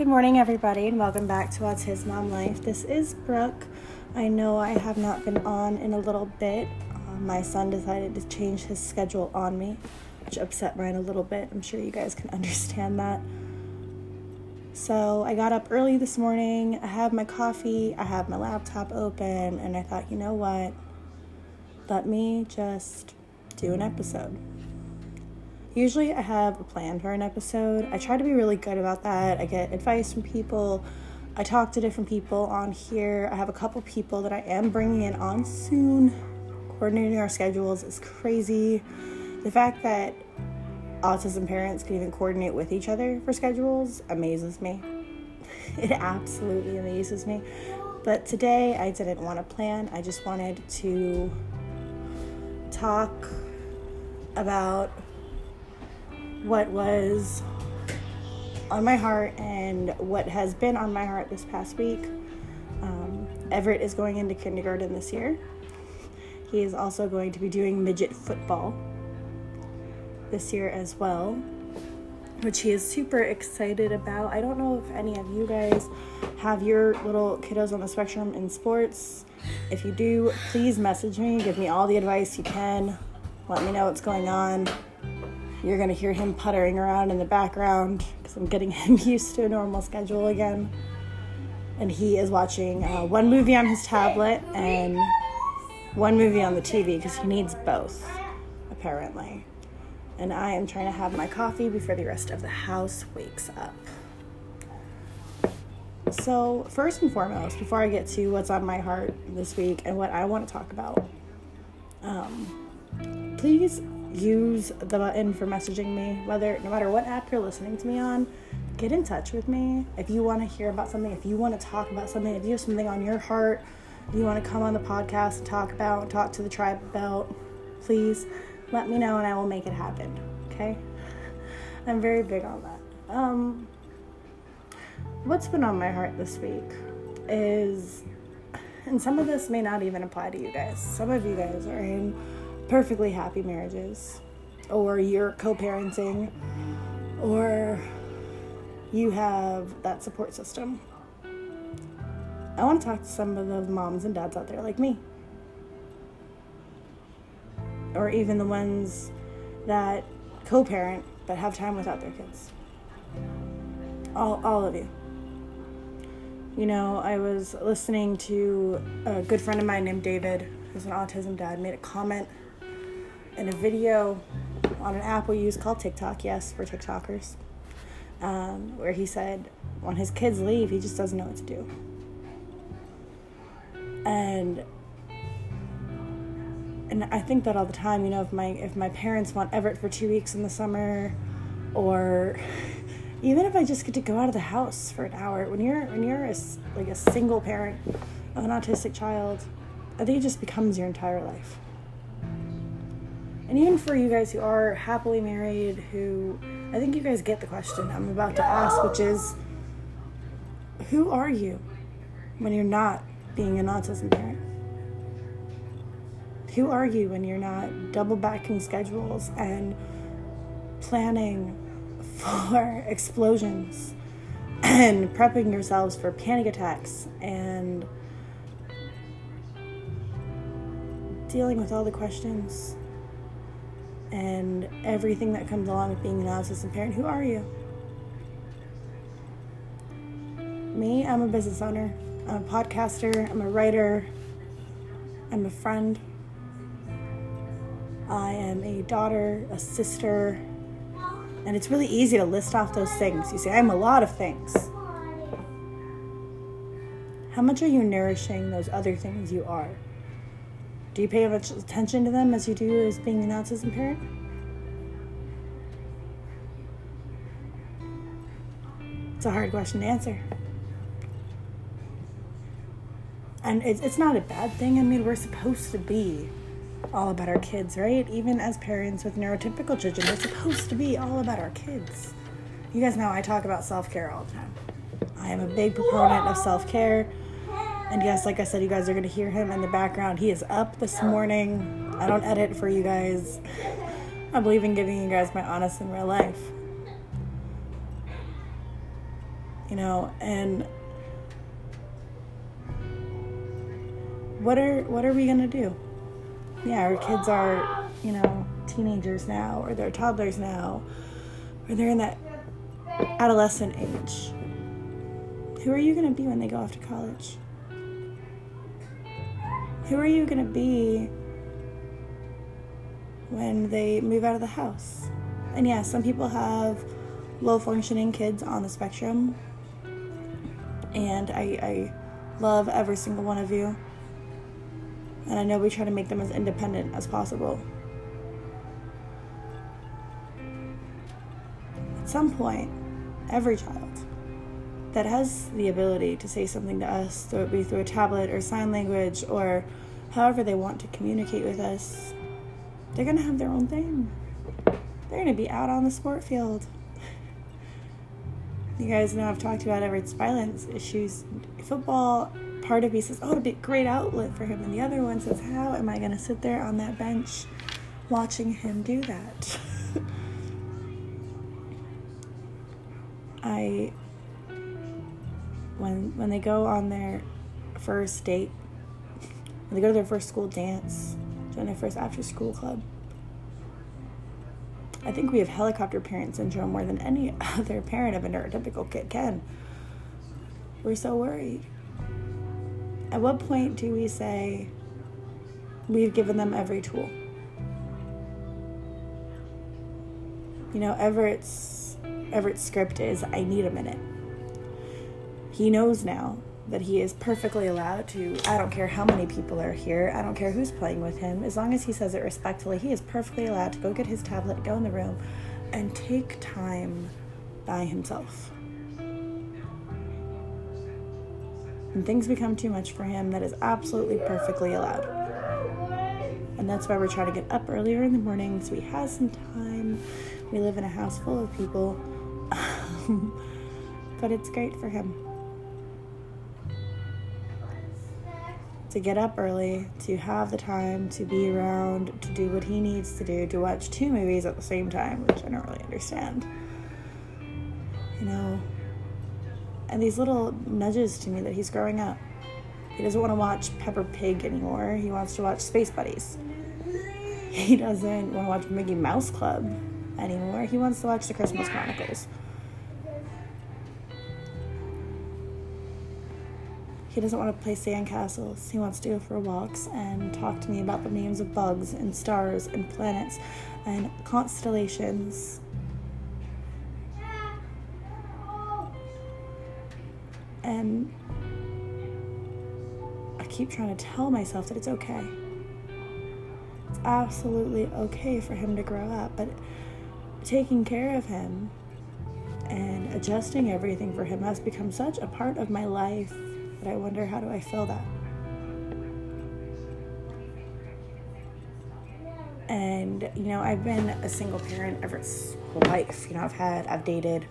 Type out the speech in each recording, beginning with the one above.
Good morning, everybody, and welcome back to Autism Mom Life. This is Brooke. I know I have not been on in a little bit. My son decided to change his schedule on me, which upset mine a little bit. I'm sure you guys can understand that. So I got up early this morning. I have my coffee. I have my laptop open, and I thought, you know what? Let me just do an episode. Usually I have a plan for an episode. I try to be really good about that. I get advice from people. I talk to different people on here. I have a couple people that I am bringing in on soon. Coordinating our schedules is crazy. The fact that autism parents can even coordinate with each other for schedules amazes me. It absolutely amazes me. But today I didn't want to plan. I just wanted to talk about what was on my heart and what has been on my heart this past week. Everett is going into kindergarten this year. He is also going to be doing midget football this year as well, which he is super excited about. I don't know if any of you guys have your little kiddos on the spectrum in sports. If you do, please message me. Give me all the advice you can. Let me know what's going on. You're going to hear him puttering around in the background because I'm getting him used to a normal schedule again. And he is watching one movie on his tablet and one movie on the TV because he needs both, apparently. And I am trying to have my coffee before the rest of the house wakes up. So first and foremost, before I get to what's on my heart this week and what I want to talk about, please use the button for messaging me, no matter what app you're listening to me on. Get in touch with me if you want to hear about something, if you want to talk about something, if you have something on your heart you want to come on the podcast and talk to the tribe about. Please let me know and I will make it happen. Okay, I'm very big on that. What's been on my heart this week is, and some of this may not even apply to you guys, some of you guys are in perfectly happy marriages, or you're co-parenting, or you have that support system. I want to talk to some of the moms and dads out there like me, or even the ones that co-parent but have time without their kids. All of you. You know, I was listening to a good friend of mine named David, who's an autism dad, made a comment in a video on an app we use called TikTok, yes, for TikTokers, where he said when his kids leave, he just doesn't know what to do. And I think that all the time, you know, if my parents want Everett for 2 weeks in the summer, or even if I just get to go out of the house for an hour, when you're a single parent of an autistic child, I think it just becomes your entire life. And even for you guys who are happily married, who, I think you guys get the question I'm about to ask, which is, who are you when you're not being an autism parent? Who are you when you're not double-backing schedules and planning for explosions and prepping yourselves for panic attacks and dealing with all the questions and everything that comes along with being an autism parent? Who are you? Me, I'm a business owner. I'm a podcaster. I'm a writer. I'm a friend. I am a daughter, a sister. And it's really easy to list off those things. You say, I'm a lot of things. How much are you nourishing those other things you are? Do you pay as much attention to them as you do as being an autism parent? It's a hard question to answer. And it's not a bad thing. I mean, we're supposed to be all about our kids, right? Even as parents with neurotypical children, we're supposed to be all about our kids. You guys know I talk about self-care all the time. I am a big proponent of self-care. And yes, like I said, you guys are going to hear him in the background. He is up this morning. I don't edit for you guys. I believe in giving you guys my honest and real life. you know. And what are we gonna do? Yeah, our kids are, you know, teenagers now, or they're toddlers now, or they're in that adolescent age. Who are you going to be when they go off to college? Who are you going to be when they move out of the house? And yeah, some people have low-functioning kids on the spectrum, and I love every single one of you, and I know we try to make them as independent as possible. At some point, every child that has the ability to say something to us, whether it be through a tablet or sign language or however they want to communicate with us, they're going to have their own thing. They're going to be out on the sport field. You guys know I've talked about Everett's violence issues. Football, part of me says, oh, it'd be a great outlet for him. And the other one says, how am I going to sit there on that bench watching him do that? When they go on their first date, when they go to their first school dance, join their first after school club, I think we have helicopter parent syndrome more than any other parent of a neurotypical kid can. We're so worried. At what point do we say we've given them every tool? You know, Everett's script is, I need a minute. He knows now that he is perfectly allowed to, I don't care how many people are here, I don't care who's playing with him, as long as he says it respectfully, he is perfectly allowed to go get his tablet, go in the room, and take time by himself. When things become too much for him, that is absolutely perfectly allowed. And that's why we're trying to get up earlier in the morning so he has some time. We live in a house full of people. But it's great for him to get up early, to have the time to be around, to do what he needs to do, to watch 2 movies at the same time, which I don't really understand, you know. And these little nudges to me that he's growing up. He doesn't want to watch Peppa Pig anymore. He wants to watch Space Buddies. He doesn't want to watch Mickey Mouse Club anymore. He wants to watch The Christmas Chronicles. He doesn't want to play sandcastles. He wants to go for walks and talk to me about the names of bugs and stars and planets and constellations. And I keep trying to tell myself that it's okay. It's absolutely okay for him to grow up, but taking care of him and adjusting everything for him has become such a part of my life. But I wonder, how do I fill that? And, you know, I've been a single parent Everett's whole life. You know, I've dated,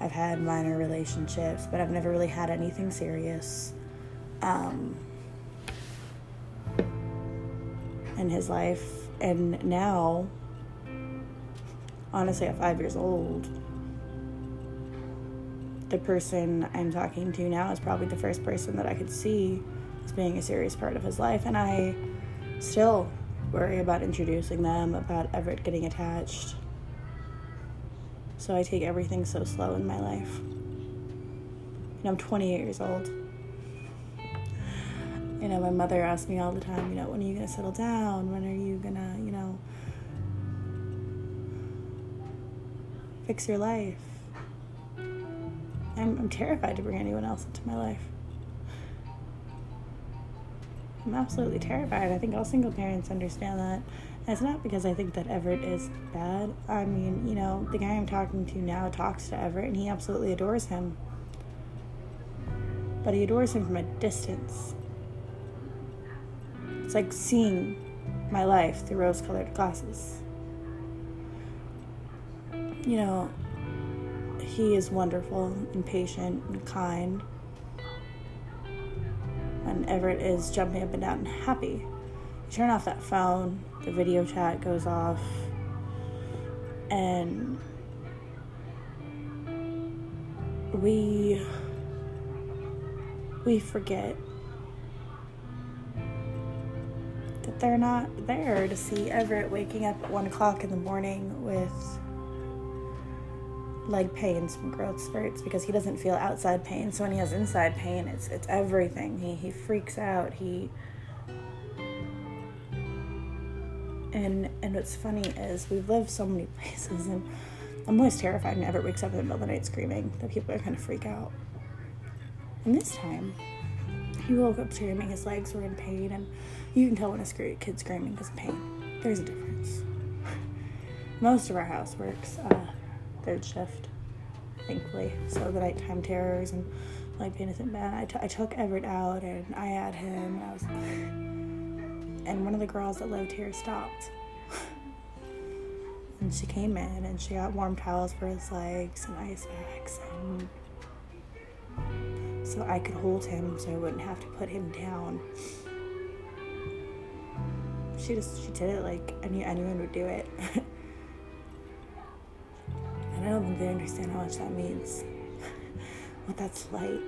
I've had minor relationships, but I've never really had anything serious in his life. And now, honestly, at 5 years old, the person I'm talking to now is probably the first person that I could see as being a serious part of his life. And I still worry about introducing them, about Everett getting attached. So I take everything so slow in my life. And I'm 28 years old. You know, my mother asks me all the time, you know, when are you going to settle down? When are you going to, you know, fix your life? I'm terrified to bring anyone else into my life. I'm absolutely terrified. I think all single parents understand that. And it's not because I think that Everett is bad. I mean, you know, the guy I'm talking to now talks to Everett, and he absolutely adores him. But he adores him from a distance. It's like seeing my life through rose-colored glasses. You know, he is wonderful and patient and kind. And Everett is jumping up and down and happy. You turn off that phone, the video chat goes off, and we forget that they're not there. To see Everett waking up at 1 o'clock in the morning with leg pains from growth spurts because he doesn't feel outside pain, so when he has inside pain it's everything. He freaks out. And what's funny is we've lived so many places, and I'm always terrified when Everett wakes up in the middle of the night screaming that people are going to freak out. And this time, he woke up screaming, his legs were in pain, and you can tell when a kid screaming is pain. There's a difference. Most of our house works third shift, thankfully, so the nighttime terrors and leg pain isn't bad. I took Everett out, and I had him, and I was and one of the girls that lived here stopped. And she came in and she got warm towels for his legs and ice packs, and so I could hold him so I wouldn't have to put him down. She did it like I knew anyone would do it. And I don't think they understand how much that means. What that's like.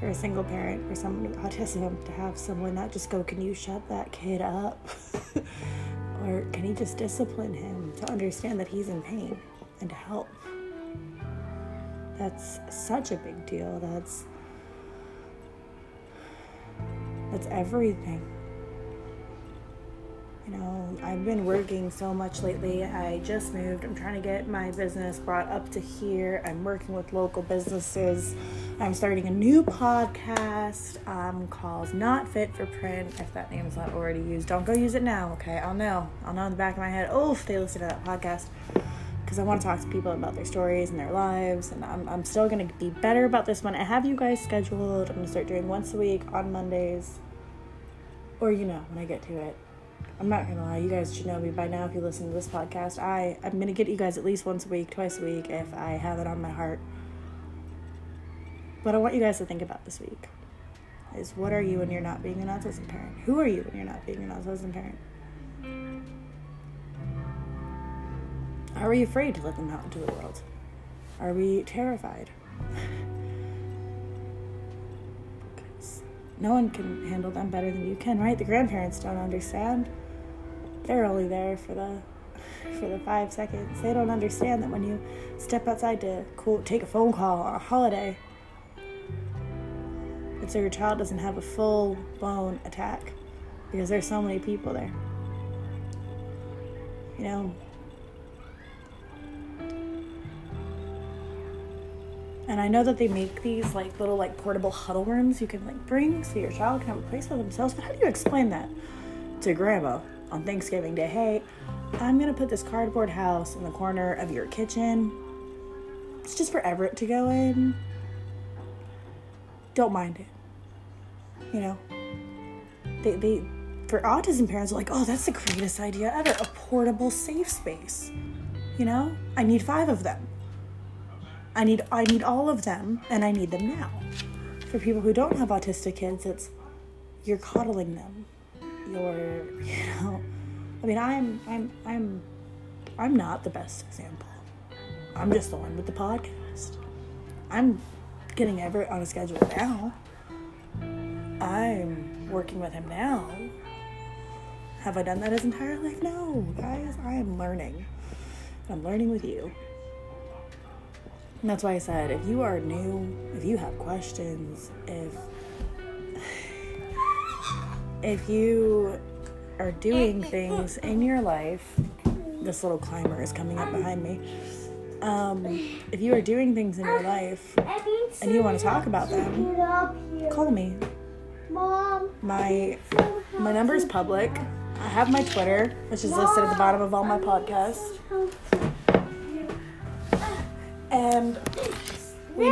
For a single parent, for someone with autism, to have someone not just go, can you shut that kid up? Or can he just discipline him, to understand that he's in pain and to help? That's such a big deal. That's everything. You know, I've been working so much lately. I just moved. I'm trying to get my business brought up to here. I'm working with local businesses. I'm starting a new podcast called Not Fit for Print. If that name's not already used, don't go use it now, okay? I'll know in the back of my head, oh, if they listen to that podcast, because I want to talk to people about their stories and their lives, and I'm still going to be better about this one. I have you guys scheduled. I'm going to start doing once a week on Mondays, or, you know, when I get to it. I'm not going to lie. You guys should know me by now if you listen to this podcast. I'm going to get you guys at least once a week, twice a week, if I have it on my heart. What I want you guys to think about this week is, what are you when you're not being an autism parent? Who are you when you're not being an autism parent? Are we afraid to let them out into the world? Are we terrified? Because no one can handle them better than you can, right? The grandparents don't understand. They're only there for the 5 seconds. They don't understand that when you step outside to, quote, take a phone call on a holiday, so your child doesn't have a full-blown attack, because there's so many people there. You know? And I know that they make these like little like portable huddle rooms you can like bring so your child can have a place for themselves, but how do you explain that to grandma on Thanksgiving Day? Hey, I'm going to put this cardboard house in the corner of your kitchen. It's just for Everett to go in. Don't mind it. You know, they for autism parents are like, oh, that's the greatest idea ever, a portable safe space. You know, I need 5 of them. I need all of them, and I need them now. For people who don't have autistic kids, it's you're coddling them. You're, you know, I mean, I'm not the best example. I'm just the one with the podcast. I'm getting Everett on a schedule now. I'm working with him now. Have I done that his entire life? No, guys, I am learning. I'm learning with you. And that's why I said, if you are new, if you have questions, if you are doing things in your life, this little climber is coming up behind me. If you are doing things in your life and you want to talk about them, call me. Mom, my number is public. I have my Twitter, which is listed at the bottom of all my podcasts. And we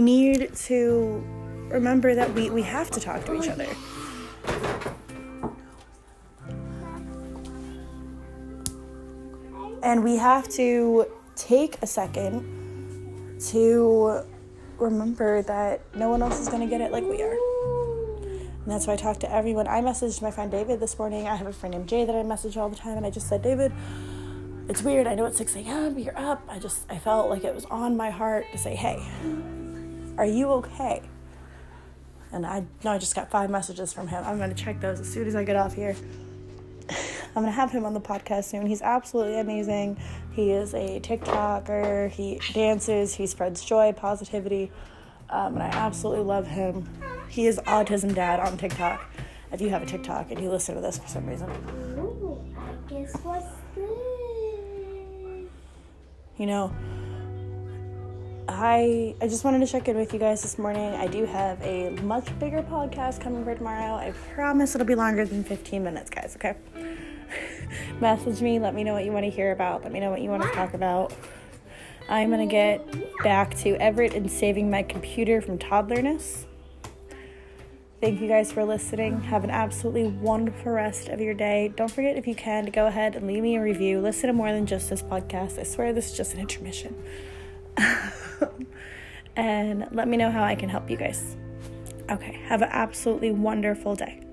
need to remember that we have to talk to each other. And we have to take a second to remember that no one else is going to get it like we are. And that's why I talk to everyone. I messaged my friend David this morning. I have a friend named Jay that I message all the time. And I just said, David, It's weird, I know it's 6 a.m., you're up. I felt like it was on my heart to say, hey, are you okay? And I just got 5 messages from him. I'm going to check those as soon as I get off here. I'm going to have him on the podcast soon. He's absolutely amazing. He is a TikToker. He dances. He spreads joy, positivity. And I absolutely love him. He is Autism Dad on TikTok. If you have a TikTok and you listen to this for some reason. Ooh, I guess what's this? You know, I just wanted to check in with you guys this morning. I do have a much bigger podcast coming for tomorrow. I promise it'll be longer than 15 minutes, guys, okay? Message me. Let me know what you want to hear about. Let me know what you want to talk about. I'm going to get back to Everett and saving my computer from toddlerness. Thank you guys for listening. Have an absolutely wonderful rest of your day. Don't forget, if you can, to go ahead and leave me a review. Listen to more than just this podcast. I swear this is just an intermission. And let me know how I can help you guys. Okay, have an absolutely wonderful day.